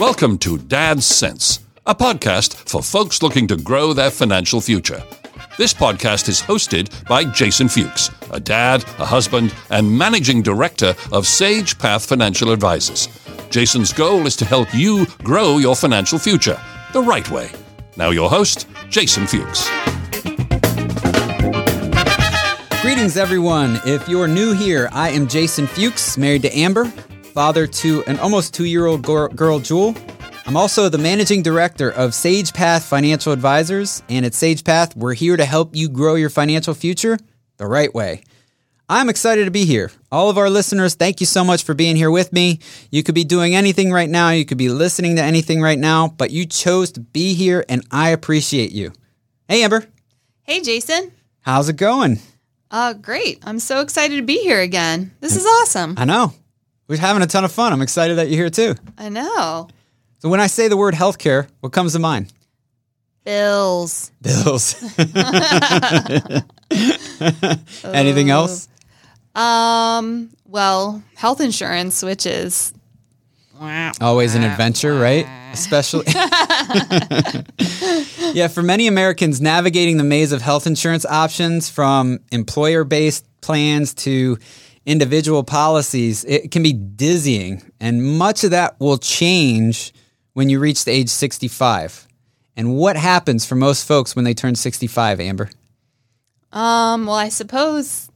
Welcome to Dad's Sense, a podcast for folks looking to grow their financial future. This podcast is hosted by Jason Fuchs, a dad, a husband, and managing director of Sage Path Financial Advisors. Jason's goal is to help you grow your financial future the right way. Now your host, Jason Fuchs. Greetings, everyone. If you're new here, I am Jason Fuchs, married to Amber, father to an almost two-year-old girl, Jewel. I'm also the managing director of Sage Path Financial Advisors, and at Sage Path, we're here to help you grow your financial future the right way. I'm excited to be here. All of our listeners, thank you so much for being here with me. You could be doing anything right now. You could be listening to anything right now, but you chose to be here, and I appreciate you. Hey, Amber. Hey, Jason. How's it going? Great. I'm so excited to be here again. This is awesome. I know. We're having a ton of fun. I'm excited that you're here, too. I know. So when I say the word healthcare, what comes to mind? Bills. Anything else? Well, health insurance, which is always an adventure, right? Especially. Yeah, for many Americans, navigating the maze of health insurance options from employer-based plans to individual policies, it can be dizzying. And much of that will change when you reach the age 65. And what happens for most folks when they turn 65, Amber? Well, I suppose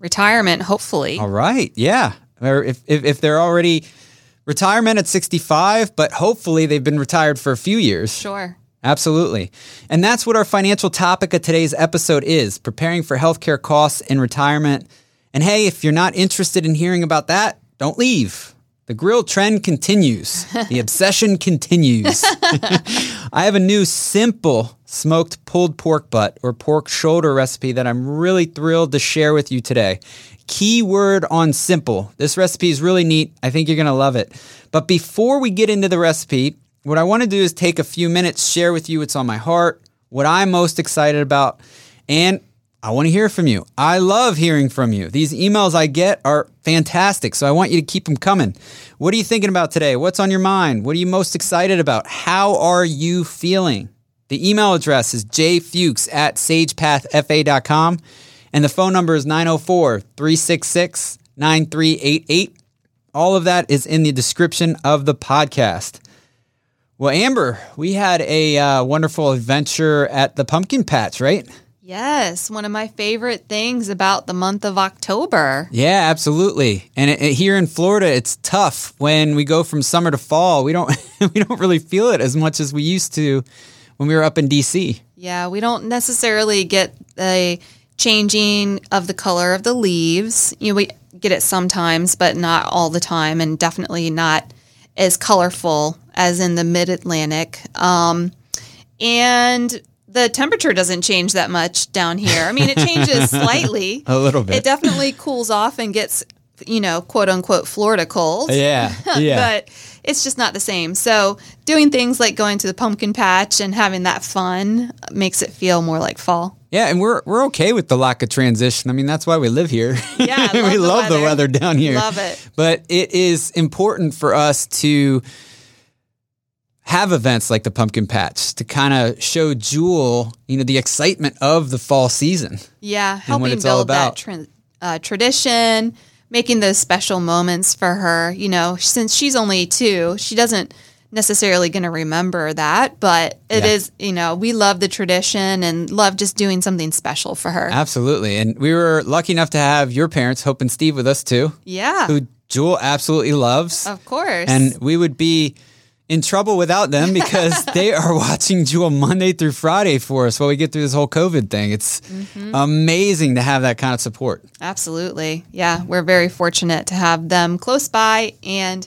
retirement, hopefully. All right. Yeah. Or if they're already retirement at 65, but hopefully they've been retired for a few years. Sure. Absolutely. And that's what our financial topic of today's episode is, preparing for healthcare costs in retirement. And hey, if you're not interested in hearing about that, don't leave. The grill trend continues. The obsession continues. I have a new simple smoked pulled pork butt or pork shoulder recipe that I'm really thrilled to share with you today. Keyword on simple. This recipe is really neat. I think you're going to love it. But before we get into the recipe, what I want to do is take a few minutes, share with you what's on my heart, what I'm most excited about, and I want to hear from you. I love hearing from you. These emails I get are fantastic, so I want you to keep them coming. What are you thinking about today? What's on your mind? What are you most excited about? How are you feeling? The email address is jfuchs@sagepathfa.com, and the phone number is 904-366-9388. All of that is in the description of the podcast. Well, Amber, we had a wonderful adventure at the pumpkin patch, right? Yes, one of my favorite things about the month of October. Yeah, absolutely. And here in Florida, it's tough when we go from summer to fall. We don't really feel it as much as we used to when we were up in D.C. Yeah, we don't necessarily get a changing of the color of the leaves. You know, we get it sometimes, but not all the time, and definitely not as colorful as in the mid-Atlantic. And the temperature doesn't change that much down here. I mean, it changes slightly. A little bit. It definitely cools off and gets, you know, quote unquote, Florida cold. Yeah. But it's just not the same. So doing things like going to the pumpkin patch and having that fun makes it feel more like fall. Yeah, and we're okay with the lack of transition. I mean, that's why we live here. Yeah, we love the weather down here. Love it. But it is important for us to have events like the pumpkin patch to kind of show Jewel, you know, the excitement of the fall season. Yeah, helping what it's build all about. That tradition, making those special moments for her. You know, since she's only two, she doesn't necessarily going to remember that, but it is, you know, we love the tradition and love just doing something special for her. Absolutely. And we were lucky enough to have your parents, Hope and Steve, with us too. Yeah. Who Jewel absolutely loves. Of course. And we would be in trouble without them because they are watching Jewel Monday through Friday for us while we get through this whole COVID thing. It's amazing to have that kind of support. Absolutely. Yeah, we're very fortunate to have them close by and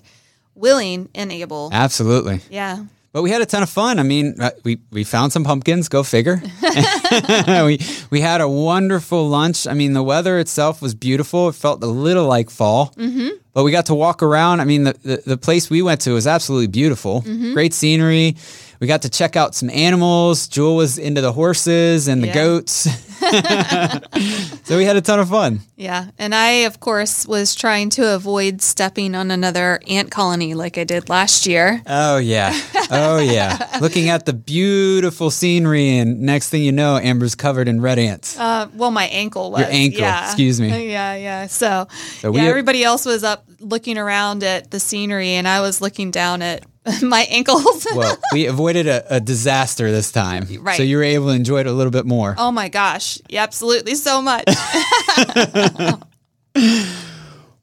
willing and able. Absolutely. Yeah. But we had a ton of fun. I mean, we found some pumpkins, go figure. we had a wonderful lunch. I mean, the weather itself was beautiful. It felt a little like fall. Mm-hmm. But we got to walk around. I mean, the place we went to was absolutely beautiful. Mm-hmm. Great scenery. We got to check out some animals. Jewel was into the horses and the goats. So we had a ton of fun. Yeah. And I, of course, was trying to avoid stepping on another ant colony like I did last year. Oh, yeah. Oh, yeah. Looking at the beautiful scenery, and next thing you know, Amber's covered in red ants. Well, my ankle was. Your ankle. Yeah. Excuse me. Yeah, yeah. So everybody else was up looking around at the scenery, and I was looking down at my ankles. Well, we avoided a disaster this time. Right. So you were able to enjoy it a little bit more. Oh, my gosh. Yeah, absolutely. So much.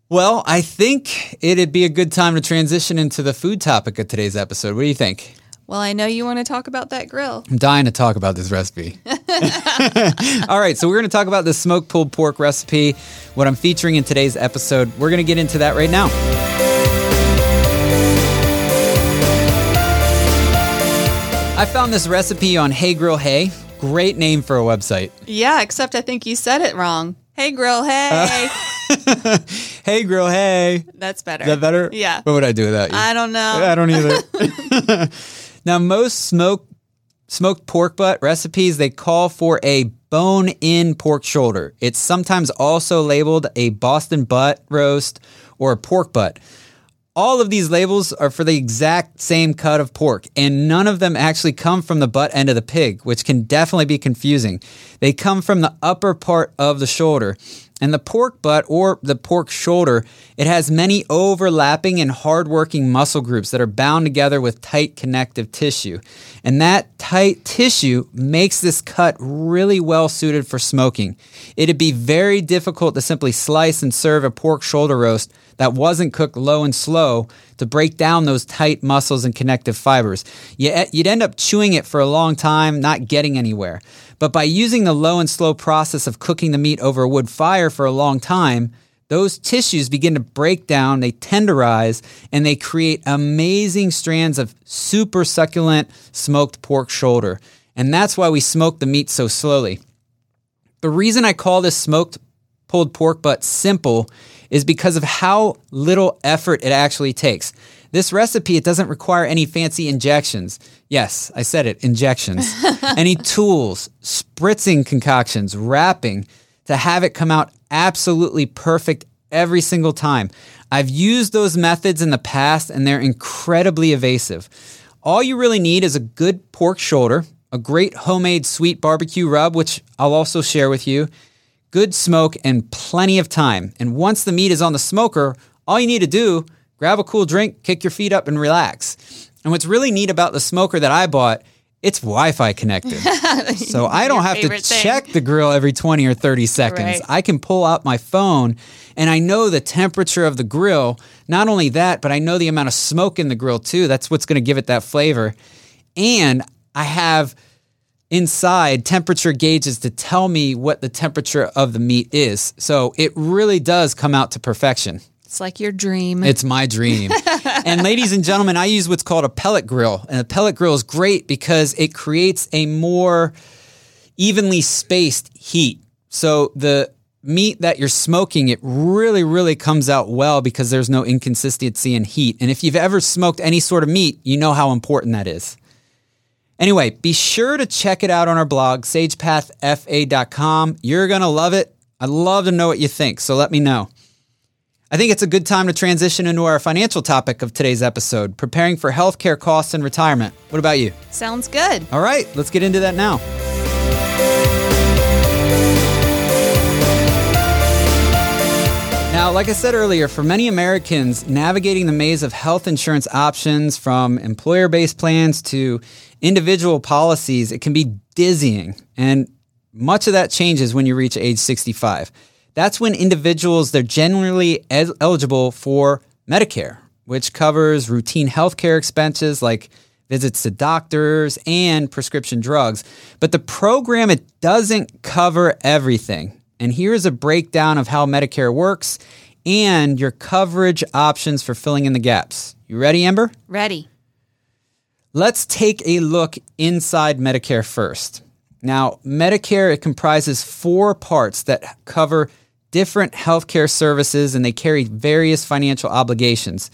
Well, I think it'd be a good time to transition into the food topic of today's episode. What do you think? Well, I know you want to talk about that grill. I'm dying to talk about this recipe. All right, so we're going to talk about the smoked pulled pork recipe, what I'm featuring in today's episode. We're going to get into that right now. I found this recipe on Hey, Grill, Hey. Great name for a website. Yeah, except I think you said it wrong. Hey, Grill, Hey. Hey, Grill, Hey. That's better. Is that better? Yeah. What would I do without you? I don't know. I don't either. Now, most smoked pork butt recipes, they call for a bone-in pork shoulder. It's sometimes also labeled a Boston butt roast or a pork butt. All of these labels are for the exact same cut of pork, and none of them actually come from the butt end of the pig, which can definitely be confusing. They come from the upper part of the shoulder. And the pork butt or the pork shoulder, it has many overlapping and hard-working muscle groups that are bound together with tight connective tissue. And that tight tissue makes this cut really well suited for smoking. It'd be very difficult to simply slice and serve a pork shoulder roast that wasn't cooked low and slow to break down those tight muscles and connective fibers. You'd end up chewing it for a long time, not getting anywhere. But by using the low and slow process of cooking the meat over a wood fire for a long time, those tissues begin to break down, they tenderize, and they create amazing strands of super succulent smoked pork shoulder. And that's why we smoke the meat so slowly. The reason I call this smoked pulled pork butt simple is because of how little effort it actually takes. This recipe, it doesn't require any fancy injections. Yes, I said it, injections. Any tools, spritzing concoctions, wrapping, to have it come out absolutely perfect every single time. I've used those methods in the past, and they're incredibly evasive. All you really need is a good pork shoulder, a great homemade sweet barbecue rub, which I'll also share with you, good smoke, and plenty of time. And once the meat is on the smoker, all you need to do, grab a cool drink, kick your feet up, and relax. And what's really neat about the smoker that I bought, it's Wi-Fi connected. So I don't have to check the grill every 20 or 30 seconds. Right. I can pull out my phone, and I know the temperature of the grill. Not only that, but I know the amount of smoke in the grill too. That's what's going to give it that flavor. And I have inside temperature gauges to tell me what the temperature of the meat is. So it really does come out to perfection. It's like your dream. It's my dream. And ladies and gentlemen, I use what's called a pellet grill. And a pellet grill is great because it creates a more evenly spaced heat. So the meat that you're smoking, it really, really comes out well because there's no inconsistency in heat. And if you've ever smoked any sort of meat, you know how important that is. Anyway, be sure to check it out on our blog, SagePathFA.com. You're going to love it. I'd love to know what you think, so let me know. I think it's a good time to transition into our financial topic of today's episode, preparing for healthcare costs and retirement. What about you? Sounds good. All right, let's get into that now. Now, like I said earlier, for many Americans, navigating the maze of health insurance options from employer-based plans to individual policies, it can be dizzying. And much of that changes when you reach age 65. That's when individuals, they're generally eligible for Medicare, which covers routine healthcare expenses like visits to doctors and prescription drugs. But the program, it doesn't cover everything. And here's a breakdown of how Medicare works and your coverage options for filling in the gaps. You ready, Amber? Ready. Let's take a look inside Medicare first. Now, Medicare, it comprises four parts that cover different healthcare services, and they carry various financial obligations.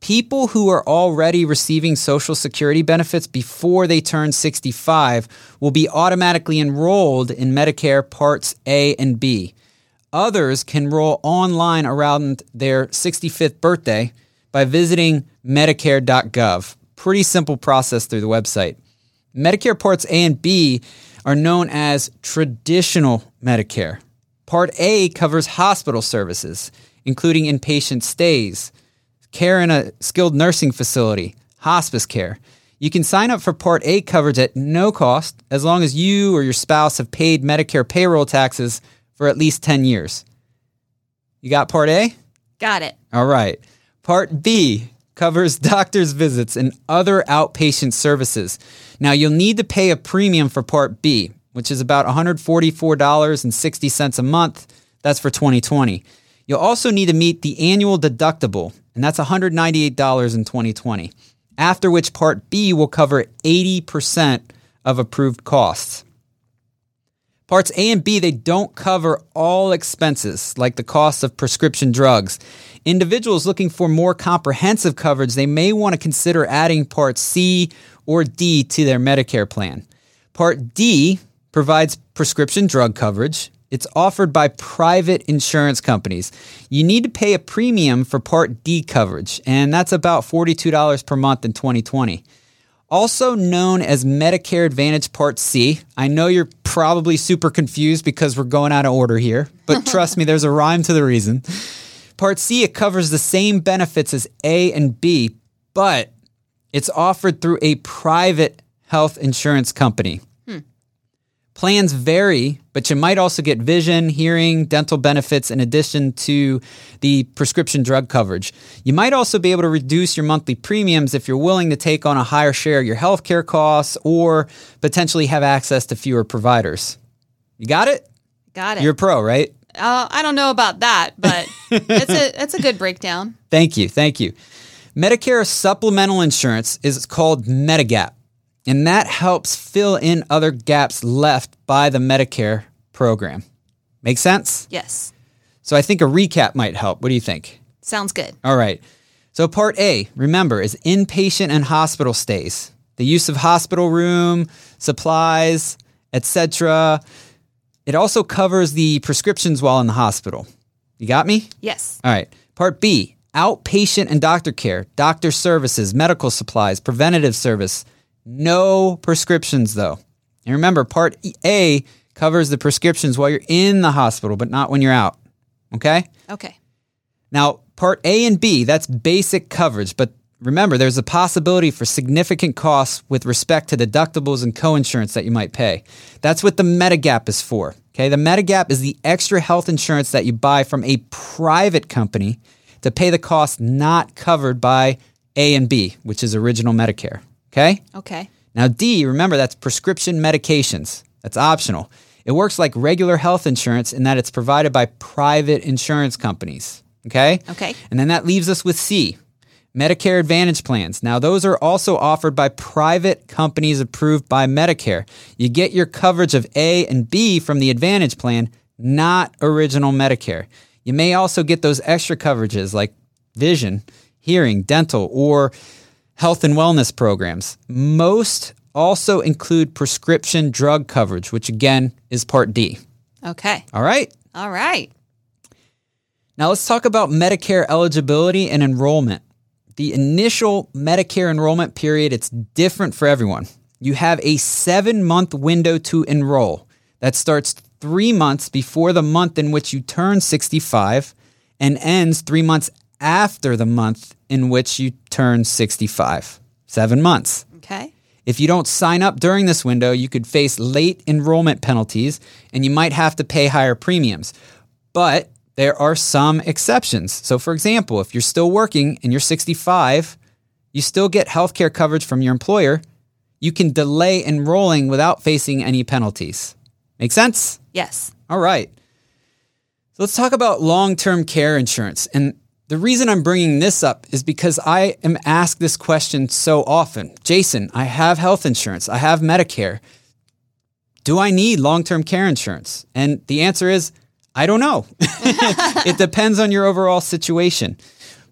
people who are already receiving Social Security benefits before they turn 65 will be automatically enrolled in Medicare Parts A and B. Others can enroll online around their 65th birthday by visiting medicare.gov. Pretty simple process through the website. Medicare Parts A and B are known as traditional Medicare. Part A covers hospital services, including inpatient stays, care in a skilled nursing facility, hospice care. You can sign up for Part A coverage at no cost as long as you or your spouse have paid Medicare payroll taxes for at least 10 years. You got Part A? Got it. All right. Part B covers doctor's visits and other outpatient services. Now, you'll need to pay a premium for Part B, which is about $144.60 a month. That's for 2020. You'll also need to meet the annual deductible, and that's $198 in 2020, after which Part B will cover 80% of approved costs. Parts A and B, they don't cover all expenses, like the cost of prescription drugs. Individuals looking for more comprehensive coverage, they may want to consider adding Part C or D to their Medicare plan. Part D provides prescription drug coverage. It's offered by private insurance companies. You need to pay a premium for Part D coverage, and that's about $42 per month in 2020. Also known as Medicare Advantage Part C. I know you're probably super confused because we're going out of order here, but trust me, there's a rhyme to the reason. Part C, it covers the same benefits as A and B, but it's offered through a private health insurance company. Plans vary, but you might also get vision, hearing, dental benefits in addition to the prescription drug coverage. You might also be able to reduce your monthly premiums if you're willing to take on a higher share of your healthcare costs or potentially have access to fewer providers. You got it? Got it. You're a pro, right? I don't know about that, but it's a good breakdown. Thank you. Medicare supplemental insurance is called Medigap, and that helps fill in other gaps left by the Medicare program. Make sense? Yes. So I think a recap might help. What do you think? Sounds good. All right. So Part A, remember, is inpatient and hospital stays, the use of hospital room, supplies, etc. It also covers the prescriptions while in the hospital. You got me? Yes. All right. Part B, outpatient and doctor care, doctor services, medical supplies, preventative service. No prescriptions, though. And remember, Part A covers the prescriptions while you're in the hospital, but not when you're out. Okay? Okay. Now, Part A and B, that's basic coverage. But remember, there's a possibility for significant costs with respect to deductibles and coinsurance that you might pay. That's what the Medigap is for. Okay? The Medigap is the extra health insurance that you buy from a private company to pay the costs not covered by A and B, which is original Medicare. Okay? Okay. Now D, remember, that's prescription medications. That's optional. It works like regular health insurance in that it's provided by private insurance companies. Okay? Okay. And then that leaves us with C, Medicare Advantage plans. Now those are also offered by private companies approved by Medicare. You get your coverage of A and B from the Advantage plan, not original Medicare. You may also get those extra coverages like vision, hearing, dental, or health and wellness programs. Most also include prescription drug coverage, which again is Part D. Okay. All right. Now let's talk about Medicare eligibility and enrollment. The initial Medicare enrollment period, it's different for everyone. You have a 7-month window to enroll. That starts 3 months before the month in which you turn 65 and ends 3 months after the month in which you turn 65. 7 months. Okay. If you don't sign up during this window, you could face late enrollment penalties and you might have to pay higher premiums. But there are some exceptions. So for example, if you're still working and you're 65, you still get healthcare coverage from your employer. You can delay enrolling without facing any penalties. Make sense? Yes. All right. So let's talk about long-term care insurance. And the reason I'm bringing this up is because I am asked this question so often. Jason, I have health insurance. I have Medicare. Do I need long-term care insurance? And the answer is, I don't know. It depends on your overall situation.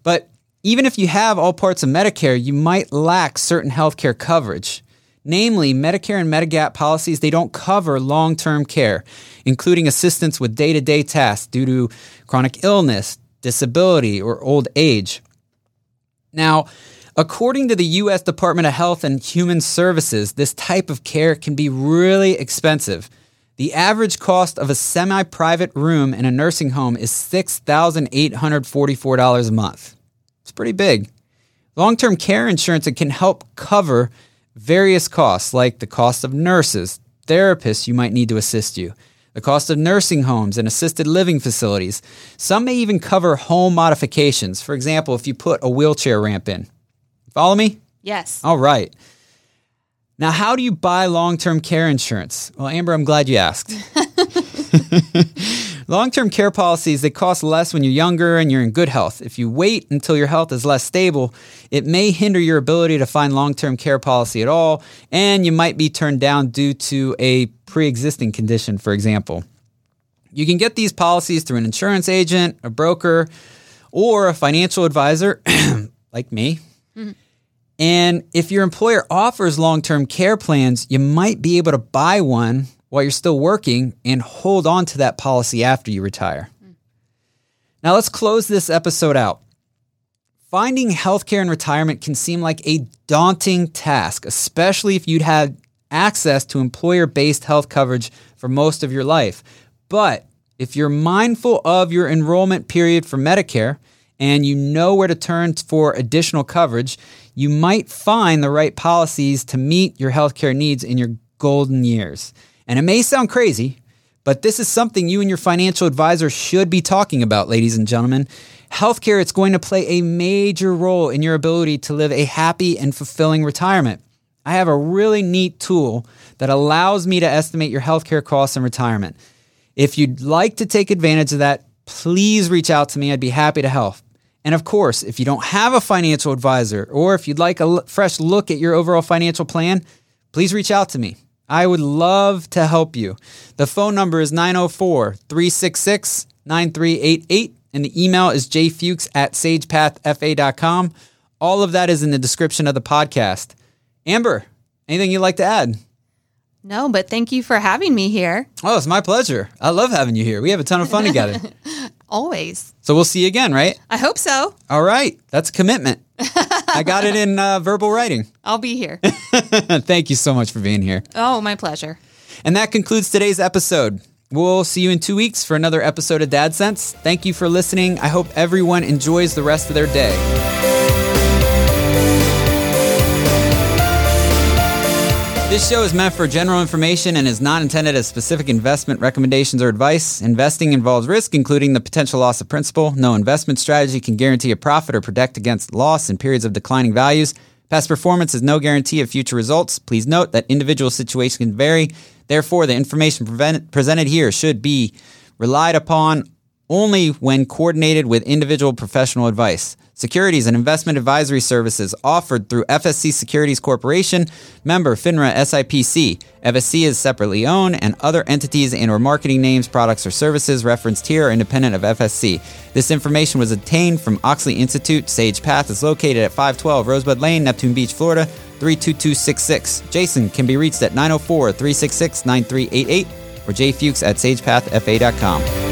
But Even if you have all parts of Medicare, you might lack certain healthcare coverage. Namely, Medicare and Medigap policies, they don't cover long-term care, including assistance with day-to-day tasks due to chronic illness, disability, or old age. Now, according to the U.S. Department of Health and Human Services, this type of care can be really expensive. The average cost of a semi-private room in a nursing home is $6,844 a month. It's pretty big. Long-term care insurance, it can help cover various costs, like the cost of nurses, therapists you might need to assist you, the cost of nursing homes and assisted living facilities. Some may even cover home modifications. For example, if you put a wheelchair ramp in. Follow me? Yes. All right. Now, how do you buy long-term care insurance? Well, Amber, I'm glad you asked. Long-term care policies, they cost less when you're younger and you're in good health. If you wait until your health is less stable, it may hinder your ability to find long-term care policy at all, and you might be turned down due to a pre-existing condition, for example. You can get these policies through an insurance agent, a broker, or a financial advisor, like me. Mm-hmm. And if your employer offers long-term care plans, you might be able to buy one while you're still working and hold on to that policy after you retire. Mm. Now let's close this episode out. Finding healthcare in retirement can seem like a daunting task, especially if you'd had access to employer-based health coverage for most of your life. But if you're mindful of your enrollment period for Medicare and you know where to turn for additional coverage, you might find the right policies to meet your healthcare needs in your golden years. And it may sound crazy, but this is something you and your financial advisor should be talking about, ladies and gentlemen. Healthcare, it's going to play a major role in your ability to live a happy and fulfilling retirement. I have a really neat tool that allows me to estimate your healthcare costs in retirement. If you'd like to take advantage of that, please reach out to me. I'd be happy to help. And of course, if you don't have a financial advisor or if you'd like a fresh look at your overall financial plan, please reach out to me. I would love to help you. The phone number is 904-366-9388, and the email is jfuchs@sagepathfa.com. All of that is in the description of the podcast. Amber, anything you'd like to add? No, but thank you for having me here. Oh, it's my pleasure. I love having you here. We have a ton of fun together. Always. So we'll see you again, right? I hope so. All right. That's a commitment. I got it in verbal writing. I'll be here. Thank you so much for being here. Oh, my pleasure. And that concludes today's episode. We'll see you in 2 weeks for another episode of Dad Sense. Thank you for listening. I hope everyone enjoys the rest of their day. This show is meant for general information and is not intended as specific investment recommendations or advice. Investing involves risk, including the potential loss of principal. No investment strategy can guarantee a profit or protect against loss in periods of declining values. Past performance is no guarantee of future results. Please note that individual situations can vary. Therefore, the information presented here should be relied upon only when coordinated with individual professional advice. Securities and investment advisory services offered through FSC Securities Corporation, member FINRA SIPC. FSC is separately owned, and other entities and or marketing names, products, or services referenced here are independent of FSC. This information was obtained from Oxley Institute. Sage Path is located at 512 Rosebud Lane, Neptune Beach, Florida, 32266. Jason can be reached at 904-366-9388 or jfuchs@sagepathfa.com.